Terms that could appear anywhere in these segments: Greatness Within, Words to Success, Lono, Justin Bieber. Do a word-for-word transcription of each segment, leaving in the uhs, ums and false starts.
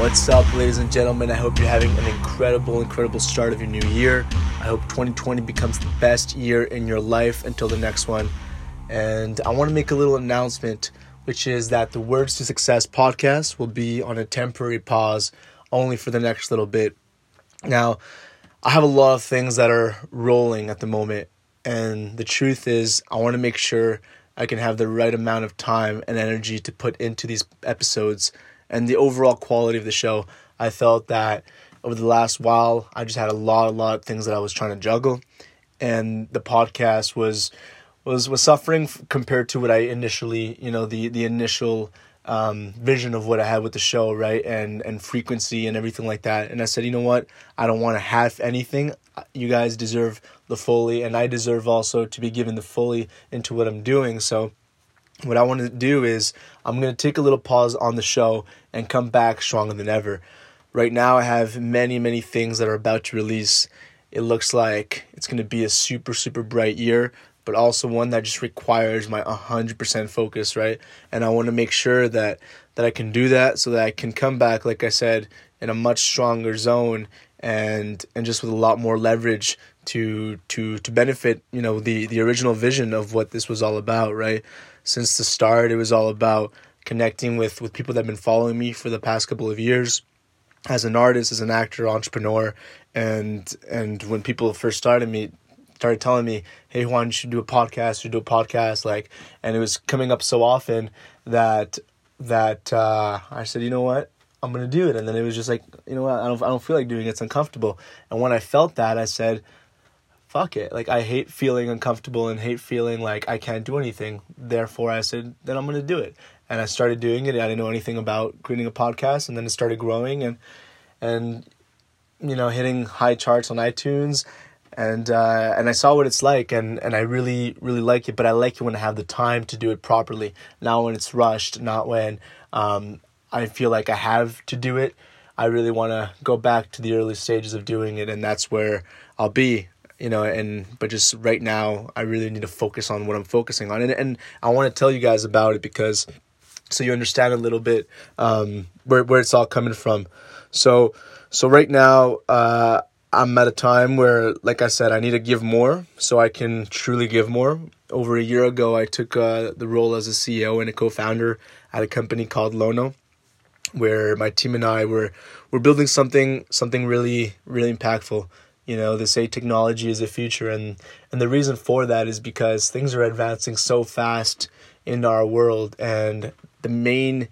What's up, ladies and gentlemen? I hope you're having an incredible, incredible start of your new year. I hope twenty twenty becomes the best year in your life until the next one. And I want to make a little announcement, which is that the Words to Success podcast will be on a temporary pause only for the next little bit. Now, I have a lot of things that are rolling at the moment. And the truth is, I want to make sure I can have the right amount of time and energy to put into these episodes and the overall quality of the show. I felt that over the last while, I just had a lot, a lot of things that I was trying to juggle. And the podcast was was was suffering compared to what I initially, you know, the the initial um, vision of what I had with the show, right? And, and frequency and everything like that. And I said, you know what? I don't want to half anything. You guys deserve the fully, and I deserve also to be given the fully into what I'm doing. So what I want to do is I'm going to take a little pause on the show and come back stronger than ever. Right now, I have many, many things that are about to release. It looks like it's going to be a super, super bright year, but also one that just requires my one hundred percent focus, right? And I want to make sure that, that I can do that so that I can come back, like I said, in a much stronger zone and and just with a lot more leverage to to to benefit, you know, the, the original vision of what this was all about, right? Since the start, it was all about connecting with, with people that have been following me for the past couple of years as an artist, as an actor, entrepreneur. And and when people first started me, started telling me, hey, Juan, you should do a podcast, you should do a podcast. Like, and it was coming up so often that that uh, I said, you know what? I'm going to do it. And then it was just like, you know what? I don't, I don't feel like doing it. It's uncomfortable. And when I felt that, I said, fuck it. Like, I hate feeling uncomfortable and hate feeling like I can't do anything. Therefore, I said, then I'm going to do it. And I started doing it. I didn't know anything about creating a podcast. And then it started growing and, and you know, hitting high charts on iTunes. And uh, and I saw what it's like, and, and I really, really like it. But I like it when I have the time to do it properly. Not when it's rushed. Not when um, I feel like I have to do it. I really want to go back to the early stages of doing it. And that's where I'll be. You know, and but just right now, I really need to focus on what I'm focusing on, and and I want to tell you guys about it because, so you understand a little bit um, where where it's all coming from. So so right now, uh, I'm at a time where, like I said, I need to give more so I can truly give more. Over a year ago, I took uh, the role as a C E O and a co-founder at a company called Lono, where my team and I were were building something something really really impactful. You know, they say technology is the future, and, and the reason for that is because things are advancing so fast in our world, and the main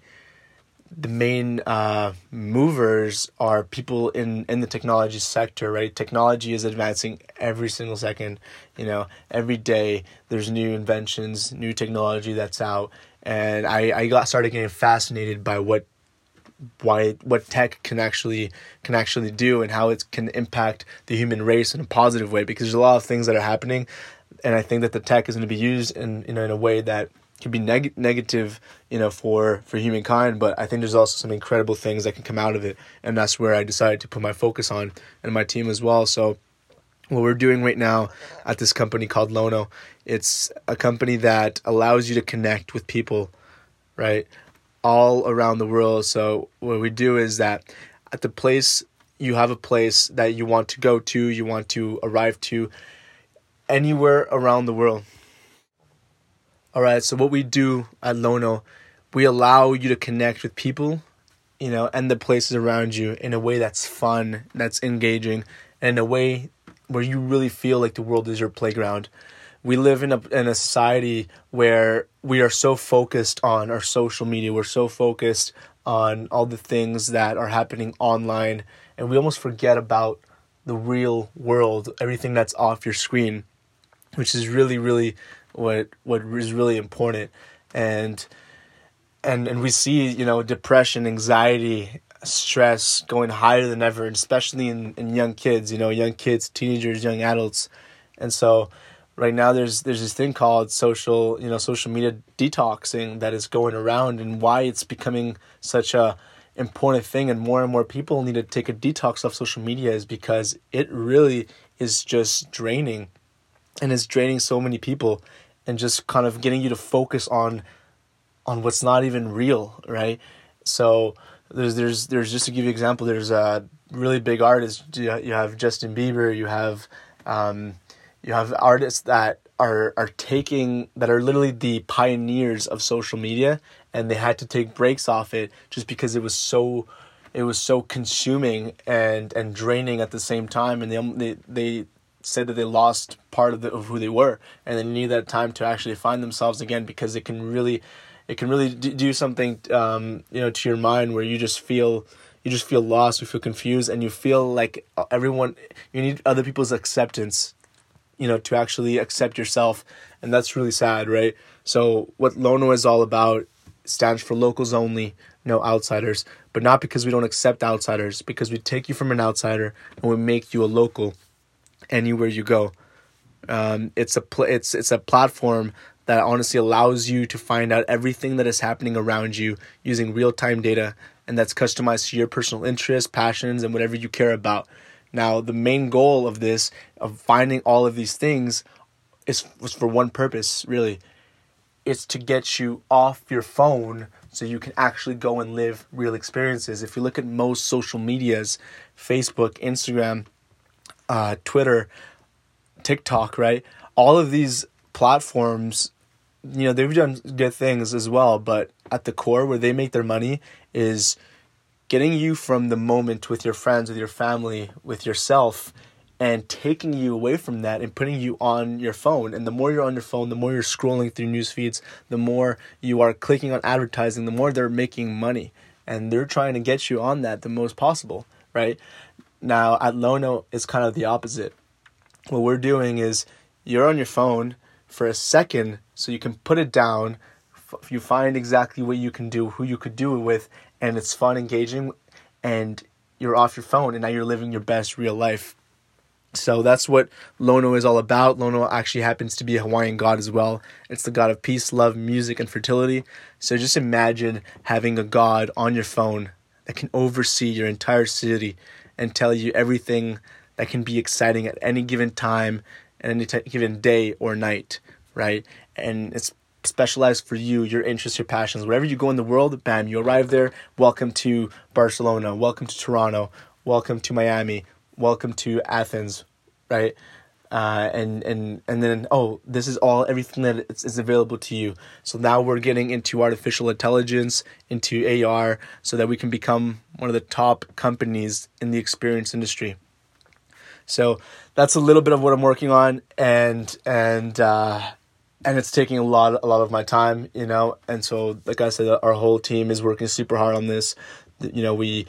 the main uh, movers are people in, in the technology sector, right? Technology is advancing every single second, you know, every day there's new inventions, new technology that's out, and I, I got started getting fascinated by what why what tech can actually can actually do and how it can impact the human race in a positive way, because there's a lot of things that are happening, and I think that the tech is going to be used in, you know, in a way that can be neg- negative, you know, for for humankind, but I think there's also some incredible things that can come out of it, and that's where I decided to put my focus on, and my team as well. So what we're doing right now at this company called Lono, it's a company that allows you to connect with people, right, all around the world. So what we do is that at the place, you have a place that you want to go to, you want to arrive to anywhere around the world. All right. So what we do at Lono, we allow you to connect with people, you know, and the places around you in a way that's fun, that's engaging, and in a way where you really feel like the world is your playground. We live in a in a society where we are so focused on our social media. We're so focused on all the things that are happening online, and we almost forget about the real world, everything that's off your screen, which is really, really what what is really important. And and and we see, you know, depression, anxiety, stress going higher than ever, especially in, in young kids, you know, young kids, teenagers, young adults. And so right now, there's there's this thing called social, you know, social media detoxing that is going around, and why it's becoming such a important thing, and more and more people need to take a detox off social media, is because it really is just draining, and it's draining so many people, and just kind of getting you to focus on, on what's not even real, right? So There's there's there's just to give you an example. There's uh, really big artists. You have Justin Bieber. You have um, you have artists that are are taking that are literally the pioneers of social media, and they had to take breaks off it just because it was so it was so consuming and and draining at the same time. And they they they said that they lost part of the of who they were, and they need that time to actually find themselves again, because it can really. It can really do something, um, you know, to your mind, where you just feel, you just feel lost, you feel confused, and you feel like everyone. You need other people's acceptance, you know, to actually accept yourself, and that's really sad, right? So what Lono is all about stands for locals only, no outsiders, but not because we don't accept outsiders, because we take you from an outsider and we make you a local, anywhere you go. Um, it's a pl- it's it's a platform that honestly allows you to find out everything that is happening around you using real-time data, and that's customized to your personal interests, passions, and whatever you care about. Now, the main goal of this, of finding all of these things, is was for one purpose, really. It's to get you off your phone so you can actually go and live real experiences. If you look at most social medias, Facebook, Instagram, uh, Twitter, TikTok, right? All of these platforms, you know, they've done good things as well, but at the core where they make their money is getting you from the moment with your friends, with your family, with yourself, and taking you away from that and putting you on your phone. And the more you're on your phone, the more you're scrolling through news feeds, the more you are clicking on advertising, the more they're making money. And they're trying to get you on that the most possible, right? Now, at Lono, it's kind of the opposite. What we're doing is you're on your phone for a second, so you can put it down, f- you find exactly what you can do, who you could do it with, and it's fun, engaging, and you're off your phone, and now you're living your best real life. So that's what Lono is all about. Lono actually happens to be a Hawaiian god as well. It's the god of peace, love, music, and fertility. So just imagine having a god on your phone that can oversee your entire city and tell you everything that can be exciting at any given time, at any t- given day or night, right? And it's specialized for you, your interests, your passions. Wherever you go in the world, bam, you arrive there. Welcome to Barcelona. Welcome to Toronto. Welcome to Miami. Welcome to Athens, right? Uh, and, and, and then, oh, this is all, everything that is, is available to you. So now we're getting into artificial intelligence, into A R, so that we can become one of the top companies in the experience industry. So that's a little bit of what I'm working on, and and uh, and it's taking a lot a lot of my time, you know. And so, like I said, our whole team is working super hard on this. You know, we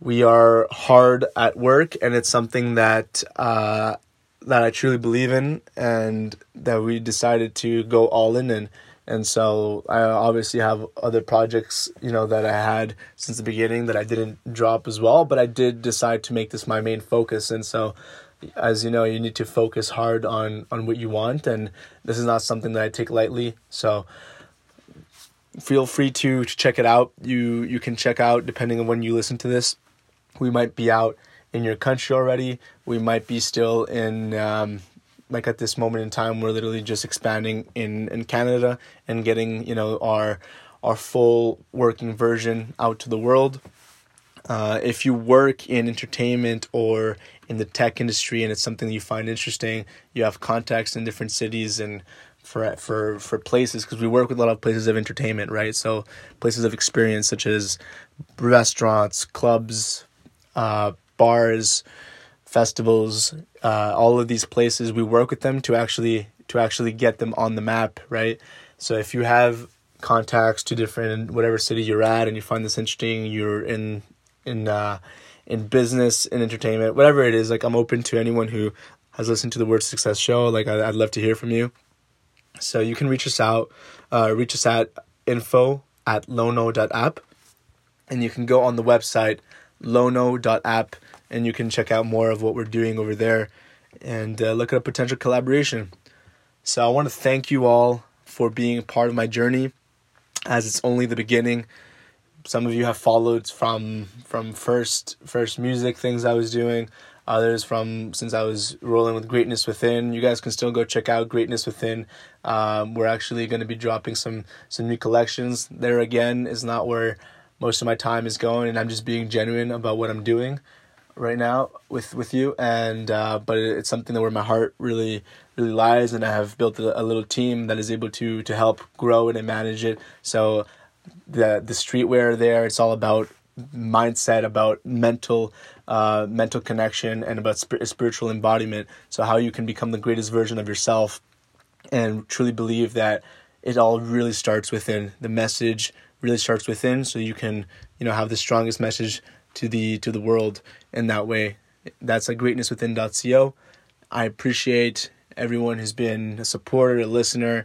we are hard at work, and it's something that uh, that I truly believe in, and that we decided to go all in in. And so I obviously have other projects, you know, that I had since the beginning that I didn't drop as well, but I did decide to make this my main focus. And so, as you know, you need to focus hard on, on what you want, and this is not something that I take lightly. So feel free to, to check it out. You you can check out, depending on when you listen to this, we might be out in your country already. We might be still in... Um, like at this moment in time, we're literally just expanding in, in Canada and getting, you know, our our full working version out to the world. Uh, if you work in entertainment or in the tech industry and it's something you find interesting, you have contacts in different cities and for for, for places, because we work with a lot of places of entertainment, right? So places of experience such as restaurants, clubs, uh, bars, festivals, uh, all of these places, we work with them to actually to actually get them on the map, right? So if you have contacts to different, whatever city you're at, and you find this interesting, you're in in uh, in business, in entertainment, whatever it is, like I'm open to anyone who has listened to the Words to Success show. Like I, I'd love to hear from you. So you can reach us out, uh, reach us at info at lono dot app, and you can go on the website lono dot app. And you can check out more of what we're doing over there and uh, look at a potential collaboration. So I want to thank you all for being a part of my journey, as it's only the beginning. Some of you have followed from from first first music things I was doing, others from since I was rolling with Greatness Within. You guys can still go check out Greatness Within. Um, we're actually going to be dropping some some new collections. There again is not where most of my time is going, and I'm just being genuine about what I'm doing right now with, with you. And, uh, but it's something that where my heart really, really lies, and I have built a, a little team that is able to, to help grow it and manage it. So the, the streetwear there, it's all about mindset, about mental, uh, mental connection, and about sp- spiritual embodiment. So how you can become the greatest version of yourself, and truly believe that it all really starts within. The message really starts within, so you can, you know, have the strongest message to the to the world in that way. That's like greatness within dot co. I appreciate everyone who's been a supporter, a listener,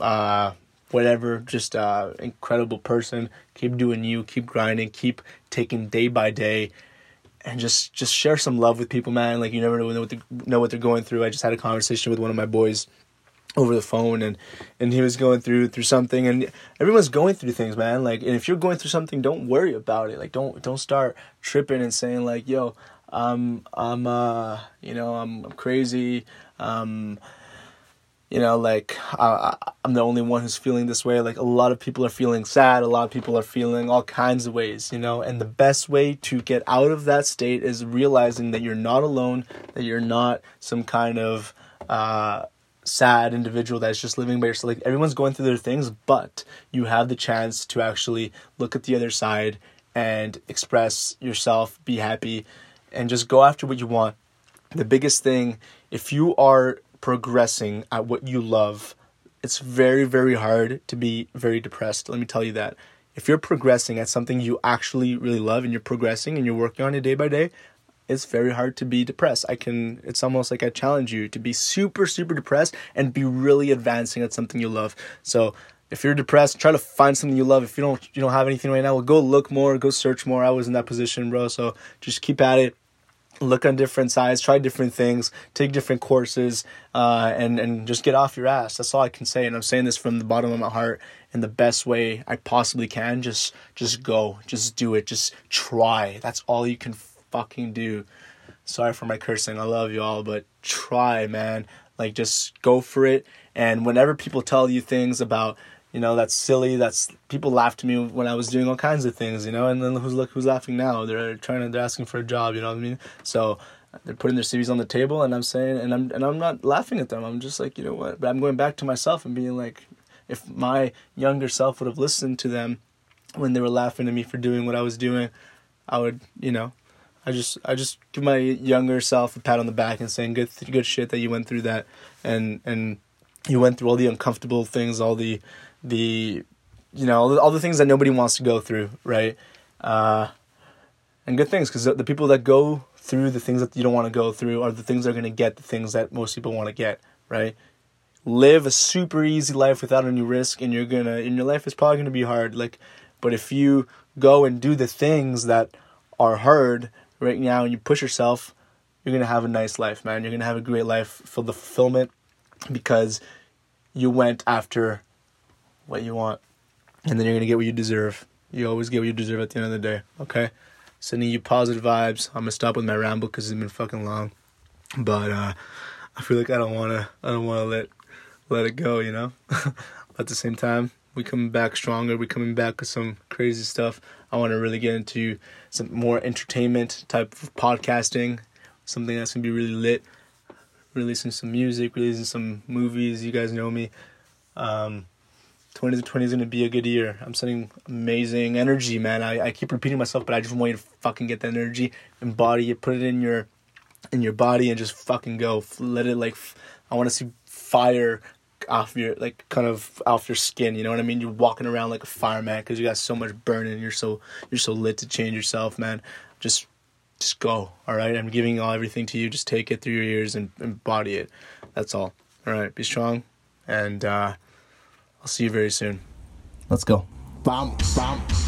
uh, whatever, just uh incredible person. Keep doing you, keep grinding, keep taking day by day, and just, just share some love with people, man. Like, you never know what, know what they're going through. I just had a conversation with one of my boys over the phone, and, and he was going through through something, and everyone's going through things, man. Like, and if you're going through something, don't worry about it. Like, don't don't start tripping and saying like, yo, um, I'm uh, you know, I'm, I'm crazy, um, you know, like uh, I'm the only one who's feeling this way. Like, a lot of people are feeling sad. A lot of people are feeling all kinds of ways, you know. And the best way to get out of that state is realizing that you're not alone. That you're not some kind of uh. sad individual that's just living by yourself. Like, everyone's going through their things, but you have the chance to actually look at the other side and express yourself, be happy, and just go after what you want. The biggest thing, if you are progressing at what you love, it's very, very hard to be very depressed. Let me tell you that. If you're progressing at something you actually really love, and you're progressing and you're working on it day by day, it's very hard to be depressed. I can, it's almost like I challenge you to be super, super depressed and be really advancing at something you love. So if you're depressed, try to find something you love. If you don't, you don't have anything right now, well, go look more, go search more. I was in that position, bro. So just keep at it. Look on different sides, try different things, take different courses, uh, and, and just get off your ass. That's all I can say. And I'm saying this from the bottom of my heart in the best way I possibly can. Just, just go, just do it, just try. That's all you can fucking do. Sorry for my cursing. I love you all, but try, man. Like, just go for it. And whenever people tell you things about, you know, that's silly, that's, people laughed at me when I was doing all kinds of things, you know, and then who's look who's laughing now? They're trying to, they're asking for a job, you know what I mean? So they're putting their C Vs on the table, and I'm saying, and I'm and I'm not laughing at them. I'm just like, you know what? But I'm going back to myself and being like, if my younger self would have listened to them when they were laughing at me for doing what I was doing, I would, you know, I just I just give my younger self a pat on the back and saying, good th- good shit that you went through that, and and you went through all the uncomfortable things, all the the you know all the, all the things that nobody wants to go through, right? Uh, and good things, because the, the people that go through the things that you don't want to go through are the things that are gonna get the things that most people want to get, right? Live a super easy life without any risk, and you're gonna and your life is probably gonna be hard, like, but if you go and do the things that are hard right now, and you push yourself, you're going to have a nice life, man. You're going to have a great life for the fulfillment, because you went after what you want, and then you're going to get what you deserve. You always get what you deserve at the end of the day, okay? Sending you positive vibes. I'm going to stop with my ramble because it's been fucking long, but uh, I feel like I don't want to, I don't want to let, let it go, you know? At the same time, we coming back stronger. We coming back with some crazy stuff. I want to really get into some more entertainment type of podcasting, something that's going to be really lit, releasing some music, releasing some movies. You guys know me. Um, twenty twenty is going to be a good year. I'm sending amazing energy, man. I, I keep repeating myself, but I just want you to fucking get that energy, embody it, put it in your in your body, and just fucking go. Let it, like, I want to see fire off your, like, kind of off your skin, you know what I mean? You're walking around like a fireman because you got so much burning. You're so you're so lit to change yourself, man. Just just go, all right? I'm giving all everything to you. Just take it through your ears and embody it. That's all. All right, be strong, and uh, I'll see you very soon. Let's go. Bam, bam.